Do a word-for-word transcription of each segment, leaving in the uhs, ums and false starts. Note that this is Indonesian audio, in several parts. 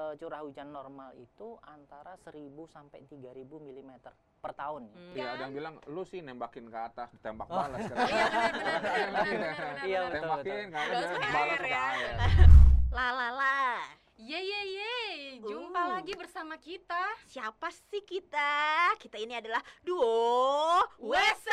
uh, curah hujan normal itu antara seribu sampai tiga ribu mm per tahun. Hmm. Ya, ada yang bilang lu sih nembakin ke atas ditembak oh. balas. Iya benar. Iya tembakin ke atas balas ke air. La la la. Ye ye ye, jumpa uh. lagi bersama kita. Siapa sih kita? Kita ini adalah duo W C.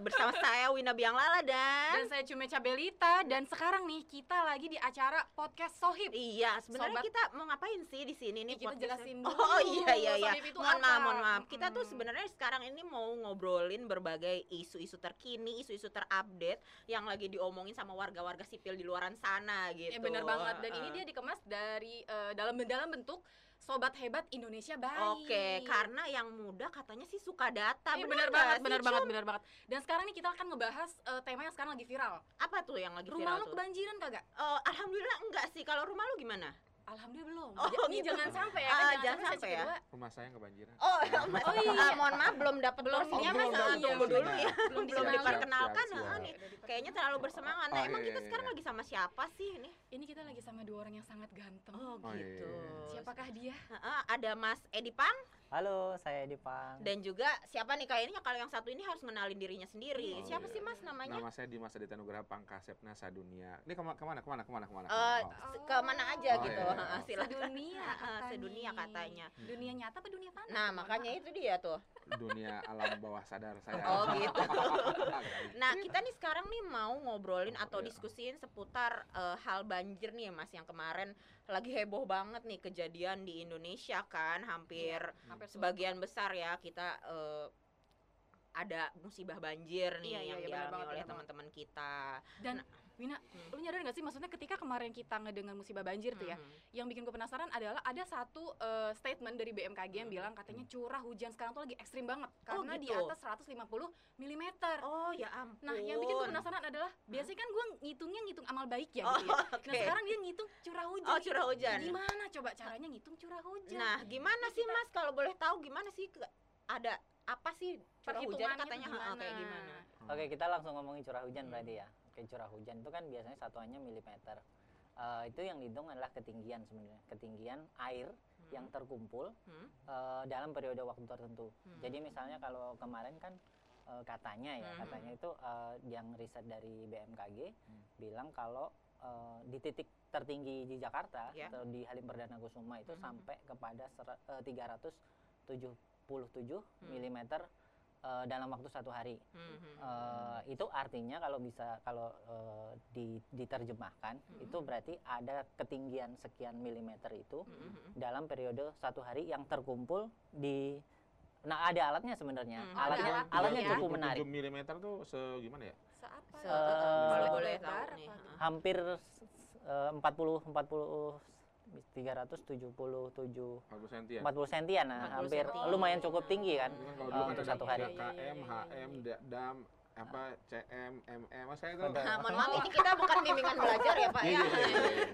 Bersama saya Wina Bianglala dan dan saya Cumeca Belita, dan sekarang nih kita lagi di acara podcast Sohib. Iya, sebenarnya kita mau ngapain sih di sini nih? Kita jelasin dulu. Oh iya iya iya. Mohon maaf, mohon maaf. Kita tuh sebenarnya sekarang ini mau ngobrolin berbagai isu-isu terkini, isu-isu terupdate yang lagi diomongin sama warga-warga sipil di luaran sana gitu. Ya benar banget. Dan ini dia dikemas dari uh, dalam dalam bentuk Sobat Hebat Indonesia Baik. Oke, karena yang muda katanya sih suka data. Eh, bener, bener banget, sih, bener Cum? banget, bener banget. Dan sekarang nih kita akan ngebahas uh, tema yang sekarang lagi viral. Apa tuh yang lagi viral? Rumah lu kebanjiran kagak? Uh, Alhamdulillah enggak sih. Kalau rumah lu gimana? Alhamdulillah belum. Oh, ini gitu. Jangan sampai ya. Ah, jangan sampai, sampai ya. Dua. Rumah saya kebanjiran. Oh, oh, mas, oh iya. Uh, mohon maaf belum dapat porsinya, oh, Mas. Belum, tunggu iya, dulu ya. Belum, belum diperkenalkan. Heeh nih. Kayaknya terlalu bersemangat. Nah, oh, emang iya, kita iya. sekarang lagi sama siapa sih ini? Ini kita lagi sama dua orang yang sangat ganteng. Oh, gitu. Oh, iya. Siapakah dia? Uh, ada Mas Edi Pang. Halo, saya Edi Pang. Dan juga siapa nih kayaknya kalau yang satu ini harus ngenalin dirinya sendiri. Oh, siapa iya. sih Mas namanya? Nama saya Dimas Adi Tanugerah Pangkasep Nasadunia. Ini kemana kemana kemana kemana kemana? Uh, oh. Kemana aja oh, gitu. Iya, iya. Sedunia, katanya. Sedunia katanya. Dunia nyata apa dunia tanah? Nah, makanya itu dia tuh. Dunia alam bawah sadar saya. Oh gitu. Nah, kita nih sekarang nih mau ngobrolin oh, atau iya. diskusiin seputar uh, hal banjir nih Mas yang kemarin lagi heboh banget nih kejadian di Indonesia kan, hampir iya. sebagian besar ya kita uh, ada musibah banjir nih iya, yang iya, dialami oleh teman-teman kita. Dan Wina, hmm. lu nyadar nggak sih maksudnya ketika kemarin kita ngedengar musibah banjir hmm. tuh ya, yang bikin gue penasaran adalah ada satu uh, statement dari B M K G yang bilang katanya curah hujan sekarang tuh lagi ekstrim banget karena oh, gitu. di atas seratus lima puluh milimeter. Oh ya ampun. Nah yang bikin gue penasaran adalah biasanya kan gue ngitungnya ngitung amal baik ya, oh, gitu ya. Okay. Nah sekarang dia ngitung curah hujan. Oh curah hujan. Gimana coba caranya ngitung curah hujan? Nah gimana nah, sih kita... Mas kalau boleh tahu gimana sih ada apa sih curah hujan katanya gimana? Kayak gimana? Hmm. Oke, kita langsung ngomongin curah hujan hmm. berarti ya. Oke, curah hujan itu kan biasanya satuannya milimeter. Uh, itu yang dihitung adalah ketinggian sebenarnya, ketinggian air hmm. yang terkumpul hmm. uh, dalam periode waktu tertentu. Hmm. Jadi misalnya kalau kemarin kan uh, katanya ya, hmm. katanya itu uh, yang riset dari B M K G hmm. bilang kalau uh, di titik tertinggi di Jakarta yeah. atau di Halim Perdanakusuma itu hmm. sampai kepada tiga ratus tujuh puluh tujuh milimeter uh, dalam waktu satu hari. Mm-hmm. uh, itu artinya kalau bisa kalau uh, di, diterjemahkan mm-hmm. itu berarti ada ketinggian sekian milimeter itu mm-hmm. dalam periode satu hari yang terkumpul di. Nah ada alatnya sebenarnya. Mm-hmm. Alatnya, alatnya, alatnya ya. cukup menarik. tujuh milimeter tuh segimana ya? Seapa? Se uh, boleh tahu nih. Hampir uh, empat puluh empat puluh tiga ratus tujuh puluh tujuh empat puluh sentian, empat puluh sentian nah, hampir senti. Lumayan cukup tinggi kan uh, untuk satu hari. K M, H M, dam, apa C M, M M, saya itu. Nah, mohon maaf ini kita bukan bimbingan belajar ya Pak ya.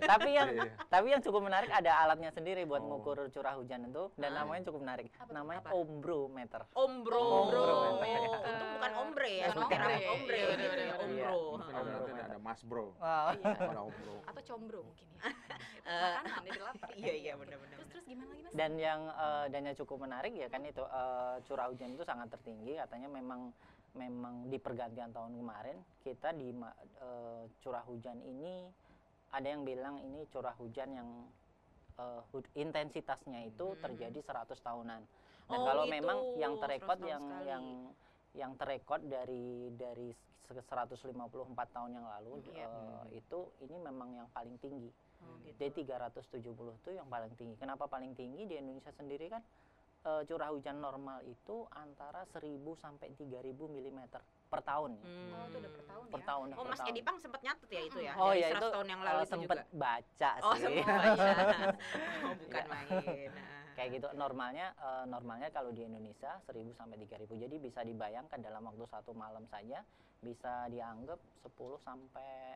Tapi yang tapi yang cukup menarik ada alatnya sendiri buat mengukur oh. curah hujan itu dan ah. namanya cukup menarik. Apa, namanya apa? Ombrometer. Ombro. Ombro. Untung bukan ombre ya, bukan ombre. Ombro. Mungkin ada Mas Bro. Ada Ombro. Atau Combro mungkin ya. Makanan dia lapar. Iya iya benar-benar. Terus terus gimana lagi Mas? Dan yang dan yang cukup menarik ya kan itu curah hujan itu sangat tertinggi katanya memang Memang di pergantian tahun kemarin kita di uh, curah hujan ini ada yang bilang ini curah hujan yang uh, hu intensitasnya itu hmm. terjadi seratus tahunan. Dan oh, kalau gitu. memang yang terekod yang sekali. yang yang terekod dari dari seratus lima puluh empat tahun yang lalu hmm. Uh, hmm. itu ini memang yang paling tinggi. Hmm, gitu. D tiga ratus tujuh puluh itu yang paling tinggi. Kenapa paling tinggi di Indonesia sendiri kan? Uh, curah hujan normal itu antara seribu sampai tiga ribu milimeter per tahun. Hmm. Oh, itu udah per tahun per ya? Tahun, oh, per Mas Edi Pang sempat nyatet ya itu ya? Oh, dari ya, seratus itu, tahun yang lalu uh, itu sempet juga? Baca sih. Oh, sempat baca. Oh, bukan ya. main. Nah. Kayak gitu, normalnya uh, normalnya kalau di Indonesia seribu sampai tiga ribu. Jadi bisa dibayangkan dalam waktu satu malam saja bisa dianggap sepuluh sampai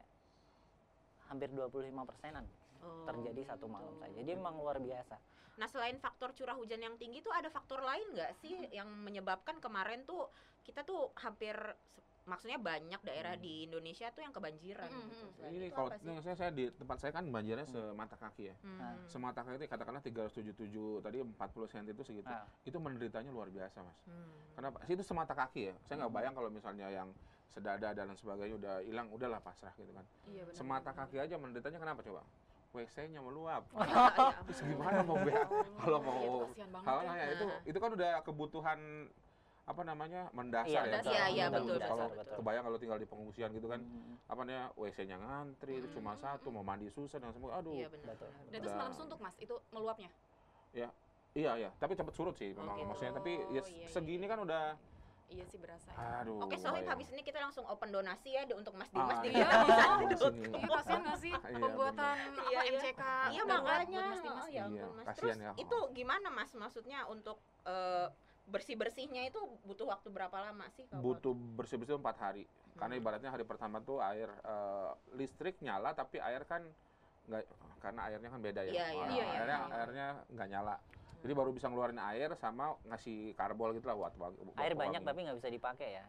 hampir dua puluh lima persenan. Oh, terjadi satu malam saja. Jadi memang luar biasa. Nah, selain faktor curah hujan yang tinggi tuh ada faktor lain nggak sih yang menyebabkan kemarin tuh kita tuh hampir maksudnya banyak daerah hmm. di Indonesia tuh yang kebanjiran. Hmm. Gitu. Ini kalau saya, saya di tempat saya kan banjirnya hmm. semata kaki ya. Hmm. Semata kaki katakanlah tiga ratus tujuh puluh tujuh tadi empat puluh sentimeter itu segitu. Ah. Itu menderitanya luar biasa, Mas. Hmm. Kenapa? Itu semata kaki ya. Saya nggak hmm. bayang kalau misalnya yang sedada dan sebagainya udah hilang, udahlah pasrah gitu kan. Iya, benar, semata benar. Kaki aja menderitanya kenapa coba? W C-nya meluap. Oh, ya, terus gimana mau beak? Kalau mau kalau ya, ya itu itu kan udah kebutuhan apa namanya mendasar ya. Iya, iya betul. Kalau kebayang kalau tinggal di pengungsian gitu kan, hmm. apa namanya W C-nya ngantri, hmm. cuma satu, mau mandi susah dan semua. Aduh. Iya benar. Dan itu semalam suntuk, Mas, itu meluapnya. Ya. Iya, iya, tapi cepat surut sih memang okay. maksudnya, tapi ya, oh, iya, segini iya. kan udah iya sih berasa. Aduh, oke, soalnya habis ini kita langsung open donasi ya untuk Mas Dimas. Ah, iya, iya, kasihan nggak sih pembuatan iya, iya. M C K? Iya, makanya. Mas Dimas. Oh, ya iya, Mas. Terus ya. Itu gimana, Mas? Maksudnya untuk uh, bersih-bersihnya itu butuh waktu berapa lama sih? Kalau butuh bersih-bersih empat hari. Hmm. Karena ibaratnya hari pertama tuh air uh, listrik nyala, tapi air kan nggak, karena airnya kan beda ya. Iya, iya, oh, iya, airnya iya. airnya nggak nyala. Jadi baru bisa ngeluarin air sama ngasih karbol gitu lah buat, buat air banyak wangi. Tapi nggak bisa dipakai ya?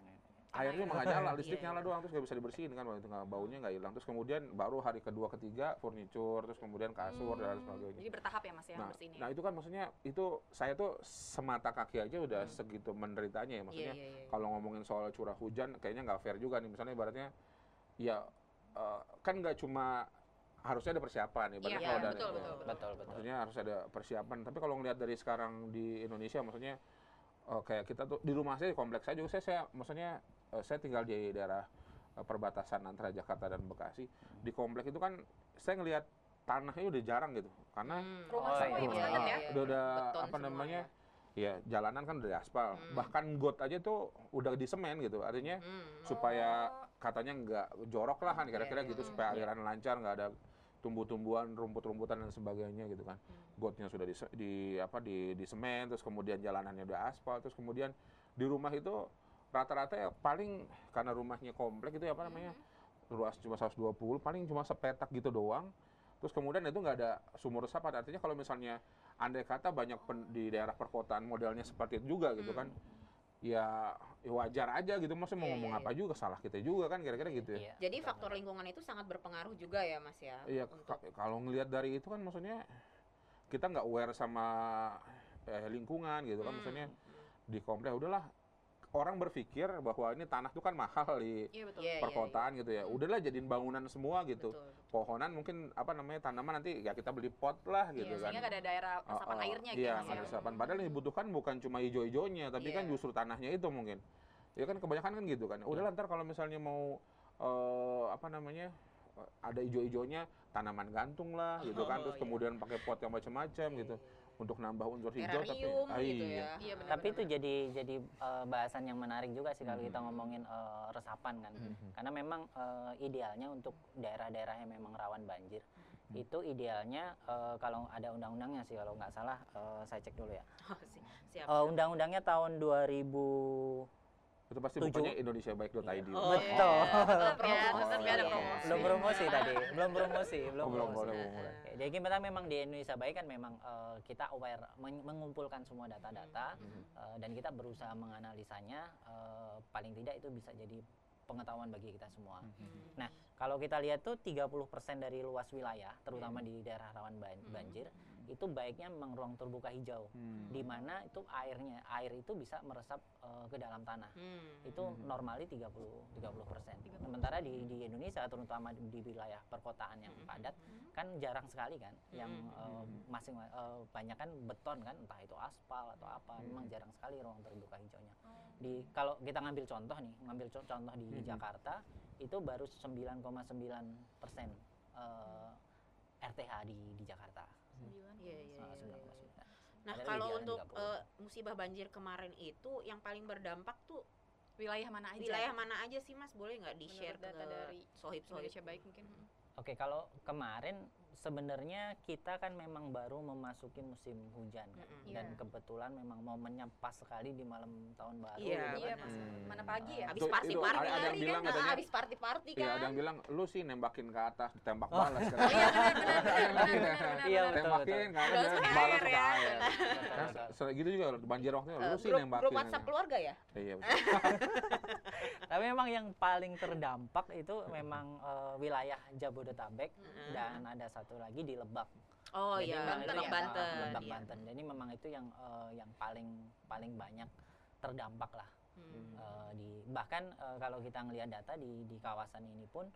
Airnya emang nggak nyala, listrik nyala doang, terus nggak bisa dibersihin kan, waktu itu baunya nggak hilang. Terus kemudian baru hari kedua, ketiga, furniture, terus kemudian kasur, hmm. dan sebagainya. Jadi bertahap ya Mas ya, nah, bersihin ya? Nah itu kan maksudnya, itu saya tuh semata kaki aja udah hmm. segitu menderitanya ya. Maksudnya yeah, yeah, yeah. kalau ngomongin soal curah hujan, kayaknya nggak fair juga nih. Misalnya ibaratnya, ya uh, kan nggak cuma harusnya ada persiapan ya, iya, kalau betul, betul, betul, betul, betul. Maksudnya harus ada persiapan. Tapi kalau ngelihat dari sekarang di Indonesia, maksudnya uh, kayak kita tuh di rumah saya, di kompleks saya juga saya, saya maksudnya uh, saya tinggal di daerah uh, perbatasan antara Jakarta dan Bekasi. Hmm. Di kompleks itu kan saya ngelihat tanahnya udah jarang gitu, karena hmm. rumah oh, semua iya. Iya. Iya. udah ada apa namanya. Ya. Ya, jalanan kan dari aspal, hmm. bahkan got aja tuh udah di semen gitu, artinya hmm. supaya katanya nggak jorok lah kan, kira-kira yeah, gitu, yeah. supaya aliran lancar, nggak ada tumbuh-tumbuhan, rumput-rumputan dan sebagainya gitu kan. Hmm. Gotnya sudah di, di apa di, di semen, terus kemudian jalanannya udah aspal, terus kemudian di rumah itu rata-rata ya paling karena rumahnya komplek itu ya apa namanya hmm. luas cuma seratus dua puluh, paling cuma sepetak gitu doang. Terus kemudian itu nggak ada sumur resapan, artinya kalau misalnya andai kata banyak pen, di daerah perkotaan modelnya seperti itu juga gitu kan, hmm. ya, ya wajar aja gitu, maksudnya mau yeah, ngomong yeah, apa yeah. juga, salah kita juga kan, kira-kira gitu ya. Yeah. Jadi faktor lingkungan itu sangat berpengaruh juga ya Mas ya? Iya, untuk kalau ngelihat dari itu kan maksudnya kita nggak aware sama eh, lingkungan gitu kan, hmm. maksudnya di komplek udahlah. Orang berpikir bahwa ini tanah itu kan mahal di ya, yeah, perkotaan yeah, yeah. gitu ya. Udahlah jadiin bangunan semua gitu. Betul. Pohonan mungkin apa namanya tanaman nanti ya kita beli pot lah gitu yeah, kan. Sehingga ada daerah resapan oh, oh, airnya gitu. Iya, ada resapan. Padahal yang dibutuhkan bukan cuma hijau-hijaunya, tapi yeah. kan justru tanahnya itu mungkin. Ya kan kebanyakan kan gitu kan. Udahlah yeah. ntar kalau misalnya mau uh, apa namanya ada hijau-hijaunya tanaman gantung lah gitu oh, kan. Terus yeah. kemudian pakai pot yang macam-macam yeah. gitu. Untuk nambah unsur hijau tapi ah, gitu ya. Iya, bener, tapi bener. Itu jadi jadi uh, bahasan yang menarik juga sih mm-hmm. kalau kita ngomongin uh, resapan kan. Mm-hmm. Karena memang uh, idealnya untuk daerah-daerah yang memang rawan banjir mm-hmm. itu idealnya uh, kalau ada undang-undangnya sih kalau nggak salah uh, saya cek dulu ya. Oh, si- siap, uh, undang-undangnya tahun dua ribu itu pasti bukannya Indonesia Baik dot I D. Oh, betul. Belum promosi tadi, belum promosi, belum promosi. Jadi kita memang di Indonesia Baik kan memang uh, kita aware meng- mengumpulkan semua data-data mm-hmm. uh, dan kita berusaha menganalisanya. Uh, paling tidak itu bisa jadi pengetahuan bagi kita semua. Mm-hmm. Nah, kalau kita lihat tuh tiga puluh persen dari luas wilayah, terutama mm-hmm. di daerah rawan ban- banjir, mm-hmm. itu baiknya memang ruang terbuka hijau, mm-hmm. di mana itu airnya, air itu bisa meresap uh, ke dalam tanah. Mm-hmm. Itu normalnya tiga puluh persen. Sementara di, di Indonesia, terutama di, di wilayah perkotaan yang padat, mm-hmm. kan jarang sekali kan, mm-hmm. yang uh, masing uh, banyak kan beton kan, entah itu aspal atau apa, mm-hmm. memang jarang sekali ruang terbuka hijaunya. Mm-hmm. Di kalau kita ngambil contoh nih, ngambil co- contoh di Jakarta itu baru sembilan koma sembilan persen uh, R T H di di Jakarta. sembilan koma sembilan persen. Iya, iya, iya, iya. Nah, ada kalau untuk uh, musibah banjir kemarin itu yang paling berdampak tuh wilayah mana aja? Wilayah mana aja sih Mas? Boleh nggak di-share ke dari sohib-sohib Indonesia Baik mungkin? Oke, okay, kalau kemarin sebenarnya kita kan memang baru memasuki musim hujan kan? Mm-hmm. Dan yeah. kebetulan memang momennya pas sekali di malam tahun baru. Iya, yeah. yeah, kan? hmm. Mana pagi ya? Abis party-party kan? Adanya, abis party-party kan? Iya, ada yang bilang, lu sih nembakin ke atas, ditembak oh. balas. Iya, benar-benar. Iya, tembakin ke atas, balas ke air. Selain gitu juga, banjir waktu itu, lu sih nembakin. Grup WhatsApp keluarga ya? Iya, betul. Tapi memang yang paling terdampak itu memang wilayah Jabodetabek dan ada satu lagi di Lebak. Oh iya, Banten, ya, Banten. Lebak, iya. Banten. Jadi memang itu yang uh, yang paling paling banyak terdampak lah. Hmm. Uh, di bahkan uh, kalau kita ngelihat data di di kawasan ini pun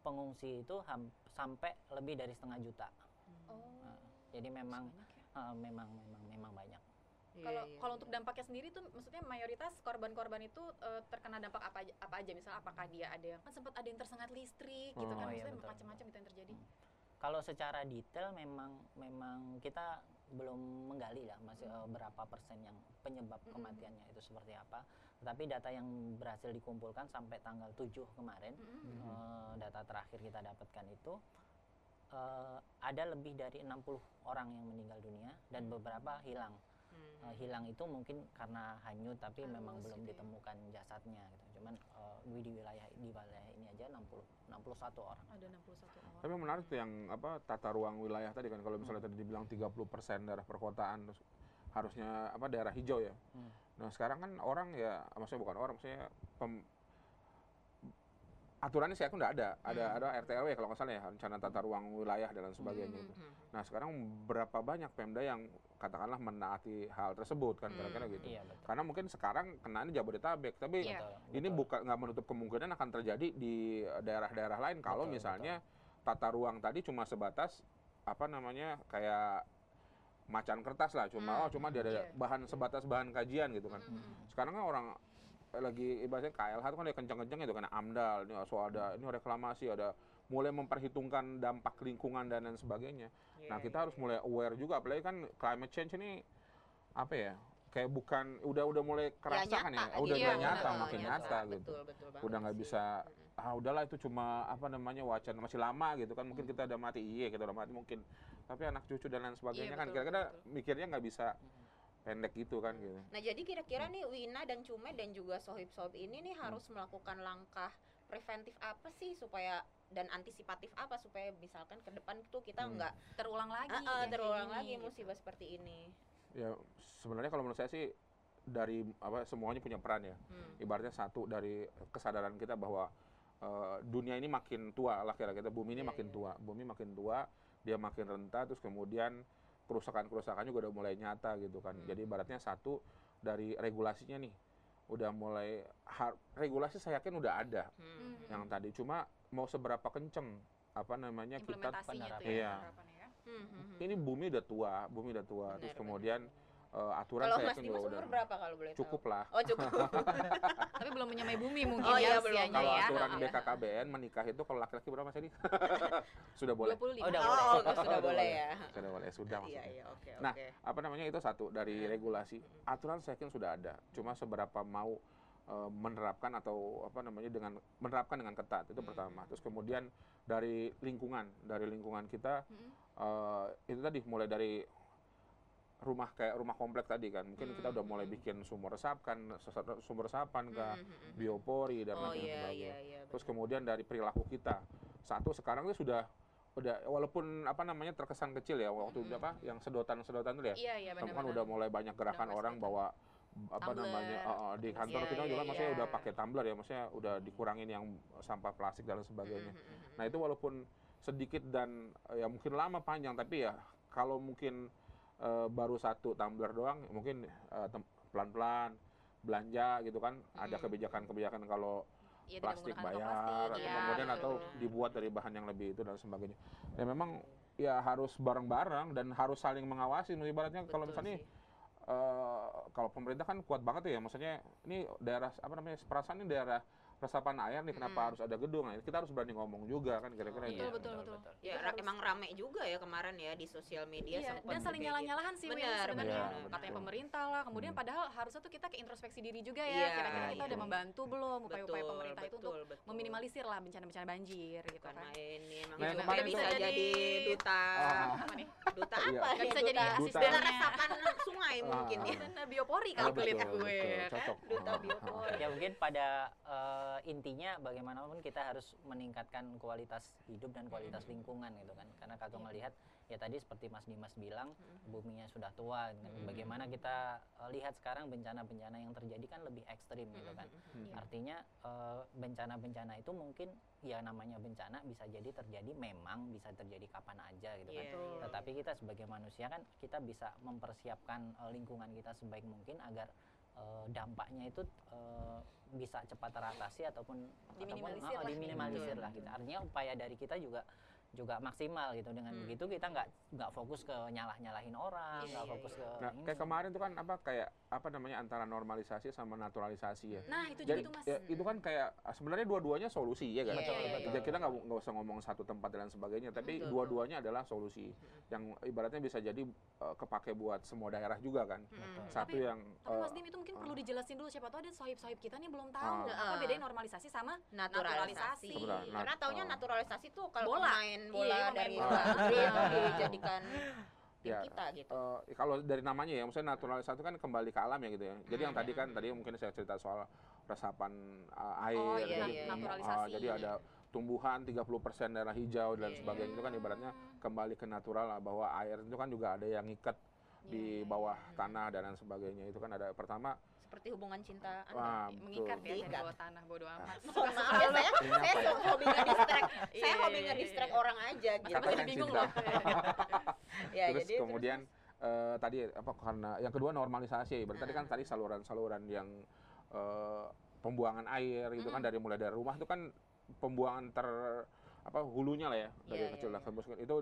pengungsi itu ham, sampai lebih dari setengah juta. Hmm. Oh. Uh, jadi memang uh, memang memang memang banyak. Kalau iya, iya, kalau iya. untuk dampaknya sendiri tuh, maksudnya mayoritas korban-korban itu uh, terkena dampak apa aja, apa aja? Misalnya apakah dia ada yang kan sempat ada yang tersengat listrik, hmm. gitu kan? Maksudnya iya, macam-macam itu yang terjadi. Hmm. Kalau secara detail memang memang kita belum menggali lah masih mm. uh, berapa persen yang penyebab mm. kematiannya itu seperti apa. Tetapi data yang berhasil dikumpulkan sampai tanggal tujuh kemarin, mm. uh, data terakhir kita dapatkan itu uh, ada lebih dari enam puluh orang yang meninggal dunia dan mm. beberapa hilang. Mm. Uh, hilang itu mungkin karena hanyut tapi Alus memang belum gitu ditemukan ya. Jasadnya gitu. Cuman uh, di wilayah di wilayah ini aja enam puluh enam puluh satu orang. Ada enam puluh satu orang. Tapi menarik tuh yang apa tata ruang wilayah tadi kan, kalau misalnya hmm. tadi dibilang tiga puluh persen daerah perkotaan terus harusnya apa daerah hijau ya. Hmm. Nah, sekarang kan orang ya maksudnya bukan orang maksudnya pem, aturannya sih aku nggak ada, ada hmm. ada R T R W kalau nggak salah ya, rencana tata ruang wilayah dan sebagainya. Hmm. Nah sekarang berapa banyak Pemda yang katakanlah menaati hal tersebut kan, kira-kira hmm. gitu. Iya, karena mungkin sekarang kenanya Jabodetabek, tapi yeah. ini bukan nggak menutup kemungkinan akan terjadi di daerah-daerah lain kalau betul, misalnya betul. tata ruang tadi cuma sebatas apa namanya kayak macan kertas lah, cuma hmm. oh, cuma dia ada yeah. bahan sebatas bahan kajian gitu kan. Hmm. Sekarang kan orang lagi ibaratnya K L H itu kan dia kencang-kencang itu karena AMDAL, ini soal ada ini reklamasi, ada mulai memperhitungkan dampak lingkungan dan lain sebagainya. Yeah, nah kita yeah. harus mulai aware juga, apalagi kan climate change ini apa ya kayak bukan udah udah mulai kerasa ya, kan ya, udah iya, nyata iya, makin iya, nyata iya, gitu, betul, betul udah nggak bisa ah udahlah itu cuma apa namanya wacana masih lama gitu kan, mungkin hmm. kita udah mati iya kita udah mati mungkin, tapi anak cucu dan lain sebagainya iya, kan kira-kira mikirnya nggak bisa hmm. pendek gitu kan gitu. Nah jadi kira-kira nih Wina dan Cume dan juga sohib-sohib ini nih harus hmm. melakukan langkah preventif apa sih supaya dan antisipatif apa supaya misalkan ke depan tuh kita hmm. nggak terulang lagi uh, uh, terulang ini, lagi musibah gitu. Seperti ini. Ya sebenarnya kalau menurut saya sih dari apa semuanya punya peran ya. Hmm. Ibaratnya satu dari kesadaran kita bahwa uh, dunia ini makin tua lah kira-kira bumi ini yeah, makin yeah. tua, bumi makin tua dia makin renta terus kemudian kerusakan-kerusakan juga udah mulai nyata gitu kan. Hmm. Jadi ibaratnya satu dari regulasinya nih udah mulai har, regulasi saya yakin udah ada. Hmm. Yang tadi cuma mau seberapa kenceng apa namanya kita penerapan ya. ya. Hmm. Ini bumi udah tua, bumi udah tua. Benar, Terus kemudian uh, aturan kalau saya yakin udah umur berapa kalau boleh tahu? Cukup lah. Oh, cukup. Tapi belum menyamai bumi mungkin oh, ya usianya ya. Kalau aturan oh, B K K B N menikah itu kalau laki-laki berapa sih? Sudah boleh. dua puluh lima. Oh, udah oh, boleh. Oh, sudah boleh ya. Sudah boleh, sudah maksudnya. Iya, iya, okay, nah, okay. apa namanya itu satu dari hmm. regulasi. Aturan saya yakin sudah ada. Cuma seberapa mau uh, menerapkan atau apa namanya dengan menerapkan dengan ketat itu hmm. pertama. Terus kemudian dari lingkungan, dari lingkungan kita hmm. uh, itu tadi mulai dari rumah kayak rumah komplek tadi kan mungkin mm-hmm. kita udah mulai bikin sumur resapan sumur resapan ke mm-hmm. biopori dan lain-lain oh, yeah, sebagainya yeah, yeah, terus kemudian dari perilaku kita satu sekarang itu sudah udah walaupun apa namanya terkesan kecil ya waktu mm-hmm. apa yang sedotan-sedotan itu ya yeah, yeah, bener, kan bener. udah mulai banyak gerakan bener, orang bawa apa tumbler. namanya uh, uh, di kantor yeah, kita yeah, juga yeah. maksudnya udah pakai tumbler ya maksudnya udah dikurangin yang sampah plastik dan sebagainya mm-hmm. nah itu walaupun sedikit dan ya mungkin lama panjang tapi ya kalau mungkin Uh, baru satu tumbler doang, mungkin uh, pelan-pelan belanja gitu kan. Hmm. Ada kebijakan-kebijakan kalau ya, plastik bayar, plastik, atau ya, kemudian betul. atau dibuat dari bahan yang lebih itu dan sebagainya. Dan memang ya harus bareng-bareng dan harus saling mengawasi. Ibaratnya kalau misalnya uh, kalau pemerintah kan kuat banget ya, maksudnya ini daerah apa namanya perasaan ini daerah resapan air nih, kenapa hmm. harus ada gedung? Nah, kita harus berani ngomong juga kan kira-kira. Oh, iya. Betul, betul, betul, betul. Ya, ra- emang rame juga ya kemarin ya di sosial media. Iya, dan saling nyalah-nyalahan sih sebenarnya. Ya, katanya pemerintah lah, kemudian hmm. padahal harusnya tuh kita ke introspeksi diri juga ya. Yeah, kira-kira kita iya. udah membantu belum upaya-upaya pemerintah betul, itu untuk betul. Meminimalisir lah bencana-bencana banjir gitu kan. Nah, ini emang nah, kita bisa jadi, jadi duta ah. apa nih? Duta apa? Iya. Bisa jadi asisten resapan sungai mungkin ya. Benar, biopori kalau kulit gue. Duta biopori. Ya mungkin pada intinya bagaimanapun kita harus meningkatkan kualitas hidup dan kualitas mm-hmm. lingkungan gitu kan, karena kalau yeah. melihat ya tadi seperti Mas Dimas bilang mm-hmm. buminya sudah tua kan? mm-hmm. Bagaimana kita uh, lihat sekarang bencana-bencana yang terjadi kan lebih ekstrim gitu kan, mm-hmm. artinya uh, bencana-bencana itu mungkin ya namanya bencana bisa jadi terjadi, memang bisa terjadi kapan aja gitu yeah. kan, tetapi kita sebagai manusia kan kita bisa mempersiapkan uh, lingkungan kita sebaik mungkin agar Uh, dampaknya itu uh, bisa cepat teratasi ataupun diminimalisir, ataupun, lah. Oh, diminimalisir hmm. lah gitu. Artinya upaya dari kita juga juga maksimal gitu. Dengan hmm. begitu kita nggak nggak fokus ke nyalah-nyalahin orang, nggak iya, fokus iya. ke nah, kayak kemarin tuh kan apa kayak apa namanya antara normalisasi sama naturalisasi ya. Nah itu jadi, juga tuh mas. Ya, itu kan kayak sebenarnya dua-duanya solusi ya kan. Yeah, yeah, yeah, yeah. Kita nggak nggak usah ngomong satu tempat dan sebagainya, tapi betul, dua-duanya betul. Adalah solusi hmm. yang ibaratnya bisa jadi uh, kepake buat semua daerah juga kan. Hmm. Satu tapi, yang. Tapi uh, Mas Dim itu mungkin uh, perlu dijelasin dulu, siapa tahu ada sohib-sohib kita nih belum tahu uh, apa bedanya normalisasi sama naturalisasi. naturalisasi. Sebenarnya, karena taunya naturalisasi tuh kalau main bola iya, dari dijadikan ya, kita gitu. Uh, kalau dari namanya ya, maksudnya naturalisasi kan kembali ke alam ya gitu ya. Jadi hmm. yang tadi kan tadi mungkin saya cerita soal resapan uh, air, oh, iya, jadi, iya, naturalisasi. Uh, jadi ada tumbuhan tiga puluh persen daerah hijau dan sebagainya, yeah. itu kan ibaratnya kembali ke natural lah, bahwa air itu kan juga ada yang ngikat di bawah hmm. tanah dan lain sebagainya. Itu kan ada pertama seperti hubungan cinta Anda ah, mengikat ya di bawah tanah, bodo amat. Mohon maaf ya, saya saya hobi nge-distract. Saya hobi nge-distract orang aja gitu. Masih bingung loh. Ya, terus jadi kemudian terus, uh, tadi apa karena yang kedua normalisasi. Berarti uh-huh. kan tadi saluran-saluran yang uh, pembuangan air gitu uh-huh. kan dari mulai dari rumah itu kan pembuangan ter apa hulunya lah ya dari yeah, kecil yeah, yeah. itu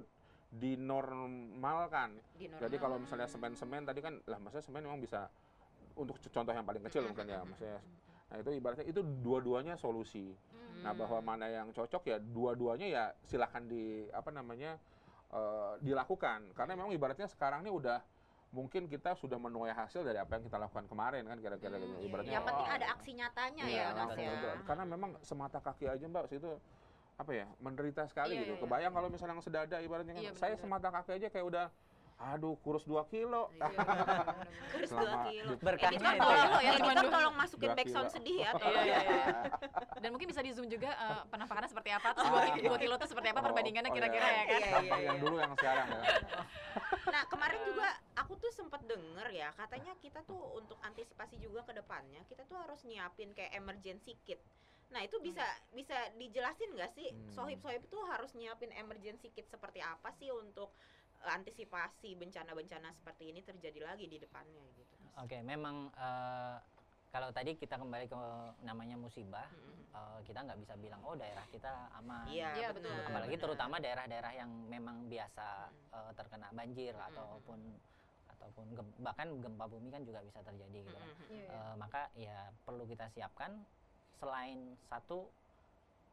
dinormalkan. Dinormal. Jadi kalau misalnya semen-semen tadi kan, lah maksudnya semen memang bisa untuk contoh yang paling kecil mungkin ya maksudnya. Nah itu ibaratnya itu dua-duanya solusi. Hmm. Nah bahwa mana yang cocok ya dua-duanya ya silahkan di apa namanya uh, dilakukan. Karena memang ibaratnya sekarang ini udah mungkin kita sudah menuai hasil dari apa yang kita lakukan kemarin kan kira-kira hmm. ibaratnya. Yang penting oh, ada aksi nyatanya ya, ya Mas ya. Juga. Karena memang semata kaki aja Mbak situ apa ya menderita sekali iya, gitu. Iya, Kebayang iya. kalau misalnya yang sedada ibaratnya iya, kan, saya semata kaki aja kayak udah aduh kurus dua kilo. Iya, kurus dua kilo. Berkahnya itu. Editor tolong masukin backsound sedih ya. Iya, iya, iya. Dan mungkin bisa di zoom juga uh, penampakannya seperti apa, terus dua kilo itu seperti apa perbandingannya oh, kira-kira oh, iya. ya kan. Iya, iya, iya. Yang dulu yang sekarang ya. Nah, kemarin juga aku tuh sempat denger ya, katanya kita tuh untuk antisipasi juga ke depannya, kita tuh harus nyiapin kayak emergency kit. Nah itu bisa hmm. bisa dijelasin nggak sih hmm. sohib-sohib itu harus nyiapin emergency kit seperti apa sih untuk antisipasi bencana-bencana seperti ini terjadi lagi di depannya gitu. Oke, okay, memang uh, kalau tadi kita kembali ke namanya musibah hmm. uh, kita nggak bisa bilang oh daerah kita aman. Iya ya, betul. Apalagi benar. Terutama daerah-daerah yang memang biasa hmm. uh, terkena banjir hmm. ataupun ataupun gem- bahkan gempa bumi kan juga bisa terjadi gitu. Hmm. Uh, yeah, yeah. Maka ya perlu kita siapkan. Selain satu,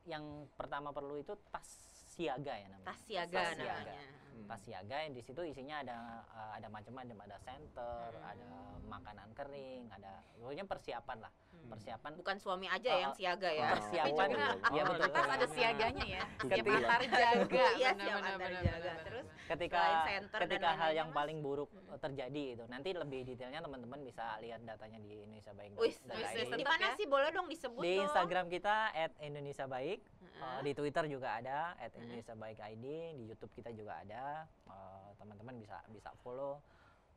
yang pertama perlu itu tas siaga ya namanya. Tas siaga, tas siaga namanya. Hmm. Tas siaga yang di situ isinya ada uh, ada macam-macam, ada senter, hmm. ada makanan kering, ada pokoknya persiapan lah. Hmm. Persiapan. Bukan suami aja uh, yang siaga ya. Persiapan. Iya oh, betul. Tas ada siaganya ya. Siap antar jaga. Iya siap antar jaga. Terus ketika ketika hal yang mas? paling buruk hmm. terjadi itu, nanti lebih detailnya teman-teman bisa lihat datanya di IndonesiaBaik. Di mana sih boleh dong disebut? Di Instagram kita et indonesiabaik. Uh, di Twitter juga ada et indonesiabaik I D, di YouTube kita juga ada. Uh, teman-teman bisa bisa follow,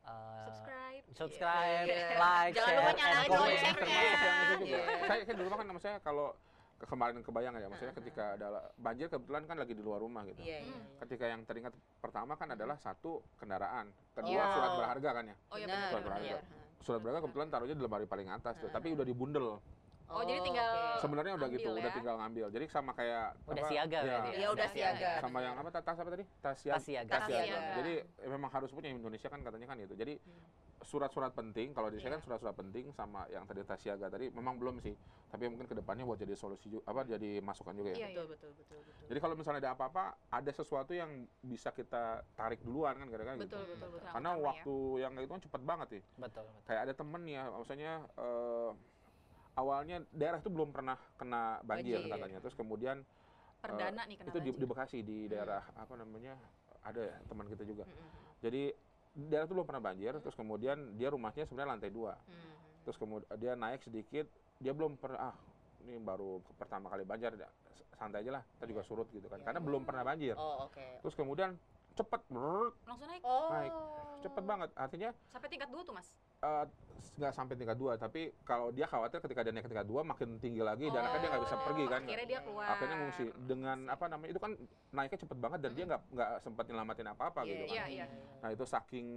uh, subscribe, subscribe, yeah. like, jangan share, dan komen. Saya kan dulu kan maksudnya kalau kemarin kebayang ya, maksudnya uh-huh. ketika ada banjir kebetulan kan lagi di luar rumah gitu. Yeah, yeah, yeah. Ketika yang teringat pertama kan adalah satu kendaraan, kedua oh. surat berharga kan ya. Oh, iya, benar, surat berharga. Benar. Surat berharga kebetulan taruhnya di lemari paling atas tuh, uh-huh. tapi udah dibundel. Oh, oh jadi tinggal okay. Sebenarnya udah ambil, gitu, ya? Udah tinggal ngambil. Jadi sama kayak udah apa, siaga ya, ya, ya udah siaga. Sama yang apa tas apa tadi? Tas siaga. Tas siaga. Tas siaga. Tas siaga. Jadi memang harus punya Indonesia kan katanya kan itu. Jadi surat-surat hmm. penting kalau di saya yeah. kan surat-surat penting sama yang tadi tas siaga tadi memang belum sih. Tapi mungkin kedepannya buat jadi solusi apa jadi masukan juga ya. Iya, betul, betul, betul, betul. Jadi kalau misalnya ada apa-apa, ada sesuatu yang bisa kita tarik duluan kan kadang-kadang gitu. Betul, betul, betul. Karena waktu ya. Yang itu kan cepat banget ya. Betul, betul. Kayak ada temen ya, maksudnya uh, awalnya daerah itu belum pernah kena banjir, banjir. katanya. Terus kemudian Perdana uh, nih kena itu banjir. Di Bekasi di daerah hmm. apa namanya ada ya teman kita juga. Hmm. Jadi daerah itu belum pernah banjir. Hmm. Terus kemudian dia rumahnya sebenarnya lantai dua. Hmm. Terus kemudian dia naik sedikit. Dia belum pernah. Ah, ini baru pertama kali banjir. Santai aja lah. Kita juga surut gitu kan. Yeah. Karena belum pernah banjir. Oh, okay. Terus kemudian cepet brrr, langsung naik. Oh. Naik. Cepet banget. Artinya sampai tingkat dua tuh mas. Nggak uh, sampai tingkat dua, tapi kalau dia khawatir ketika dia naik tingkat dua makin tinggi lagi oh, dan akhirnya dia nggak bisa pergi kan. Akhirnya dia keluar. Akhirnya ngungsi dengan Masih. apa namanya itu kan naiknya cepet banget dan hmm. dia nggak nggak sempat nyelamatin apa-apa yeah, gitu kan. Yeah, yeah. Nah itu saking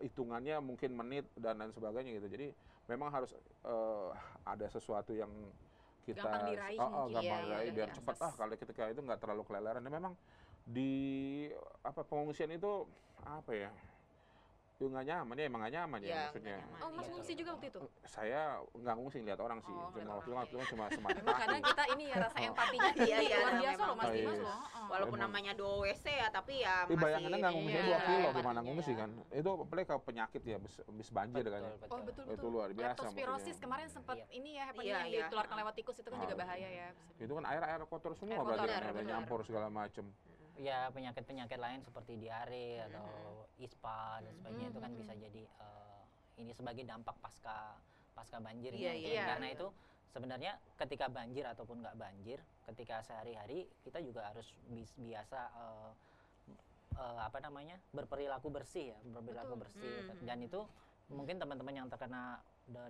hitungannya mungkin menit dan lain sebagainya gitu. Jadi memang harus uh, ada sesuatu yang kita gampang diraih, oh, oh, gampang iya, diraih iya, biar iya, cepat iya. ah kalau ketika itu nggak terlalu keleleran. Dan memang di apa pengungsian itu apa ya? Itu nggak nyaman ya, emang nggak nyaman ya, ya maksudnya. Nyaman. Oh, mas ngungsi juga waktu itu? Saya nggak ngungsi, lihat orang sih. Oh, cuma waktu itu cuma semata. Karena kita ini ya rasa empatinya iya, iya, luar biasa loh Mas Dimas loh. Walaupun emang. Namanya do W C ya, tapi ya masih. Bayangannya nggak ngungsi iya, dua kilo, gimana iya. ngungsi kan. Itu apalagi kalau penyakit ya, bis banjir kan. Oh, betul-betul. Itu luar biasa. Leptospirosis kemarin sempat iya. ini ya, happeningnya iya, iya. dikeluarkan lewat tikus, itu kan juga bahaya ya. Itu kan air-air kotor semua berarti, nyampur segala macam. Ya penyakit-penyakit lain seperti diare mm-hmm. atau ispa dan sebagainya mm-hmm. itu kan bisa jadi uh, ini sebagai dampak pasca pasca banjir yeah, gitu. yeah. Karena itu sebenarnya ketika banjir ataupun nggak banjir, ketika sehari-hari kita juga harus bi- biasa uh, uh, apa namanya berperilaku bersih ya, berperilaku Betul. bersih mm-hmm. dan itu mungkin teman-teman yang terkena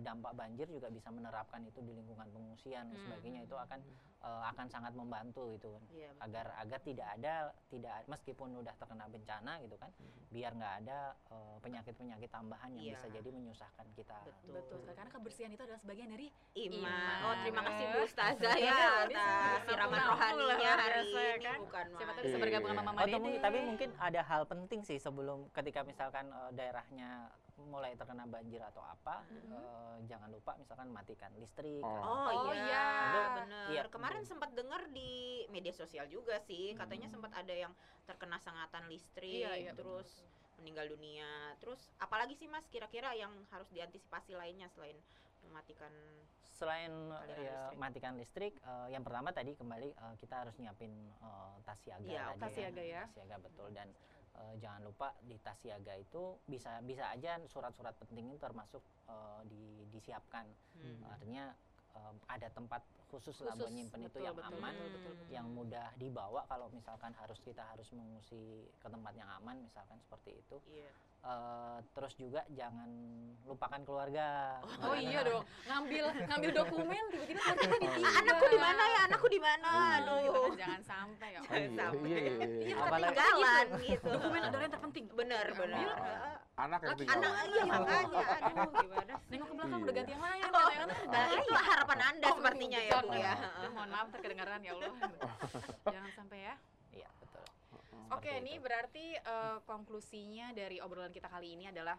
dampak banjir juga bisa menerapkan itu di lingkungan pengungsian dan hmm. sebagainya itu akan hmm. uh, akan sangat membantu gitu kan ya, agar agar tidak ada tidak meskipun udah terkena bencana gitu kan hmm. biar nggak ada uh, penyakit-penyakit tambahan yang ya. bisa jadi menyusahkan kita. Betul. Betul. Betul, karena kebersihan itu adalah sebagian dari iman. iman. Oh terima kasih Bu Ustazah ya atas siraman rohaninya hari ini kan? bukan Siapa tahu bisa bergabung sama Mama Dede. Oh, tapi mungkin ada hal penting sih sebelum ketika misalkan uh, daerahnya mulai terkena banjir atau apa hmm. Uh, jangan lupa misalkan matikan listrik. Oh, oh iya, iya. benar. Iya. Kemarin sempat dengar di media sosial juga sih, katanya hmm. sempat ada yang terkena sengatan listrik, iya, iya, terus bener. meninggal dunia. Terus apalagi sih Mas kira-kira yang harus diantisipasi lainnya selain mematikan selain ya, listrik. matikan listrik, uh, yang pertama tadi kembali uh, kita harus nyiapin uh, tas siaga ya, tadi. Tas siaga ya. Tas siaga betul hmm. dan Uh, jangan lupa di tas siaga itu bisa bisa aja surat-surat penting itu termasuk uh, di, disiapkan hmm. artinya uh, ada tempat khusus lah buat nyimpen itu yang betul, aman betul, betul, betul. yang mudah dibawa kalau misalkan harus kita harus mengungsi ke tempat yang aman misalkan seperti itu yeah. Uh, terus juga jangan lupakan keluarga. Oh, oh iya dong, ngambil ngambil dokumen tiba-tiba keluarga ditinggal. Anakku di mana ya? Anakku di mana? Aduh, hmm, jangan sampai ya. Jangan oh, sampai. Iya, iya, iya. Apalagi ketinggalan gitu. Dokumen adalah yang terpenting. Bener, bener. Uh, anak yang ketinggalan. Anak iya makanya. Aduh, gimana sih? Nengok ke belakang udah ganti yang lain. Itu harapan Anda sepertinya ya, Bu ya. Mohon maaf terkedengaran ya Allah. Jangan sampai ya. Iya, betul. Oke, okay, ini berarti uh, konklusinya dari obrolan kita kali ini adalah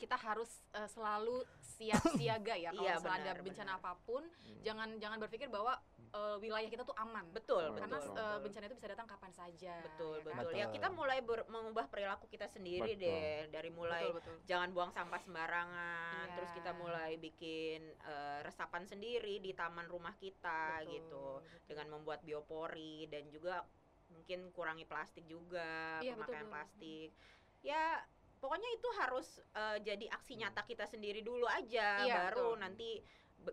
kita harus uh, selalu siap siaga ya kalau iya, ada bencana benar. apapun. Hmm. Jangan jangan berpikir bahwa uh, wilayah kita tuh aman. Betul, betul. Karena betul. Uh, bencana itu bisa datang kapan saja. Betul, ya, betul. Kan? betul. Ya kita mulai ber- mengubah perilaku kita sendiri betul. deh dari mulai betul, betul. jangan buang sampah sembarangan, yeah. terus kita mulai bikin uh, resapan sendiri di taman rumah kita betul. gitu dengan membuat biopori dan juga mungkin kurangi plastik juga, iya, pemakaian betul, plastik. Betul. Ya, pokoknya itu harus uh, jadi aksi nyata kita sendiri dulu aja, iya, baru betul. nanti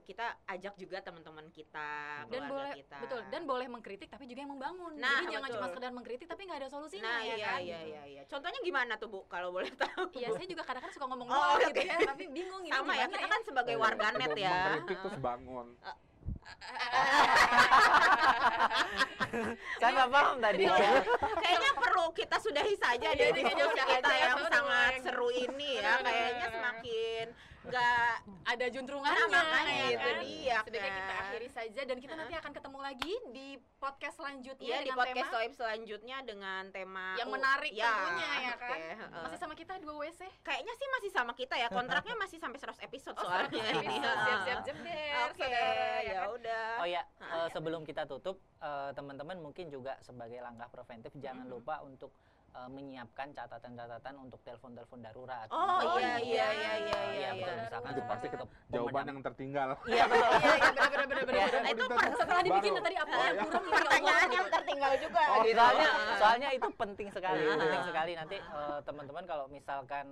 kita ajak juga teman-teman kita, dan boleh, kita. Betul, dan boleh mengkritik tapi juga yang membangun. Nah, jadi betul. jangan cuma sekedar mengkritik tapi nggak ada solusinya. Nah, ya iya, kan? iya, iya, iya. Contohnya gimana tuh Bu, kalau boleh tahu? Iya, saya juga kadang-kadang suka ngomong oh, okay. gitu ya, tapi bingung ini Sama ya, kita ya? kan sebagai oh, warganet ya. Mengkritik terus bangun. Uh, Saya nggak paham tadi. Kayaknya perlu kita sudahi saja dari diskusi kita yang sangat seru ini ya. Kayaknya semakin nggak ada juntrungannya. Makanya itu dia. Sebaiknya kita akhiri saja dan kita uh-huh. nanti akan ketemu lagi di podcast selanjutnya ya, dengan di podcast tema selanjutnya dengan tema yang menarik ya, tentunya ya kan. Okay, uh. Masih sama kita dua W C? Kayaknya sih masih sama kita ya. Kontraknya masih sampai seratus episode oh, soalnya. Siap-siap jember. Oke, ya udah. Oh ya, uh, sebelum kita tutup, uh, teman-teman mungkin juga sebagai langkah preventif jangan mm-hmm. lupa untuk uh, menyiapkan catatan-catatan untuk telepon-telepon darurat. Oh iya iya iya iya iya. Betul, misalkan itu pasti ketemu jawaban yang tertinggal. Iya betul. Iya benar-benar. Nah, itu setelah dibikin tadi apa? Burung pertanyaan yang tertinggal juga. Soalnya soalnya itu penting sekali, penting sekali nanti teman-teman kalau misalkan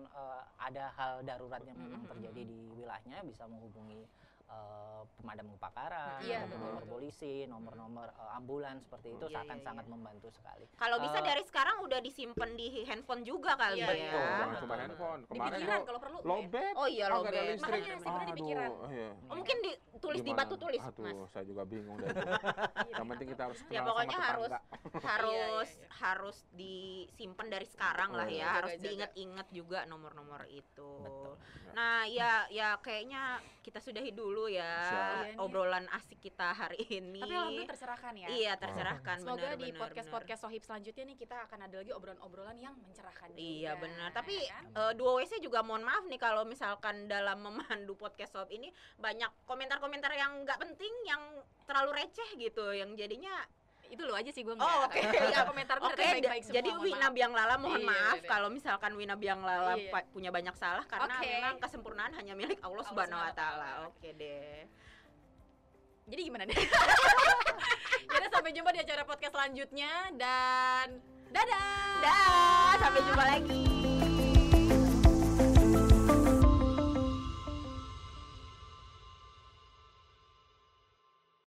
ada hal darurat yang memang terjadi di wilayahnya bisa menghubungi Uh, pemadam kebakaran, yeah, nomor-nomor polisi, nomor-nomor uh, ambulan seperti itu yeah, akan yeah, sangat yeah. membantu sekali. Kalau uh, bisa dari sekarang udah disimpan di handphone juga kali yeah, ya. Betul, ya. Cuma handphone. Kemarin di pikiran kalau perlu. Lobet. Oh iya lobet. Makanya listrik. Makanya di pikiran. Oh, iya. Oh, mungkin ditulis di batu tulis, Aduh, Mas. Saya juga bingung dari itu. Yang penting kita harus kenal ya, pokoknya sama harus harus harus disimpan dari sekarang lah ya. Jaga, harus diingat-ingat juga nomor-nomor itu. Betul. Nah, ya ya kayaknya kita sudahi dulu dulu ya iya, obrolan nih. Asik kita hari ini. Tapi alhamdulillah tercerahkan ya. Iya tercerahkan. Oh. Semoga bener, di podcast-podcast sohib selanjutnya nih kita akan ada lagi obrolan-obrolan yang mencerahkan. Iya benar. Tapi kan? uh, dua W C juga mohon maaf nih kalau misalkan dalam memandu podcast sohib ini banyak komentar-komentar yang nggak penting, yang terlalu receh gitu, yang jadinya itu lo aja sih gue nggak. Oh oke. Okay. Ya komentar okay, terbaik baik semua. Jadi Wina Bianglala mohon iya, maaf iya, kalau misalkan Wina Bianglala iya. punya banyak salah karena okay. memang kesempurnaan hanya milik Allah Subhanahu Wa Taala. Oke okay deh. Jadi gimana deh? Jadi sampai jumpa di acara podcast selanjutnya dan dadah. Dadah. Sampai jumpa lagi.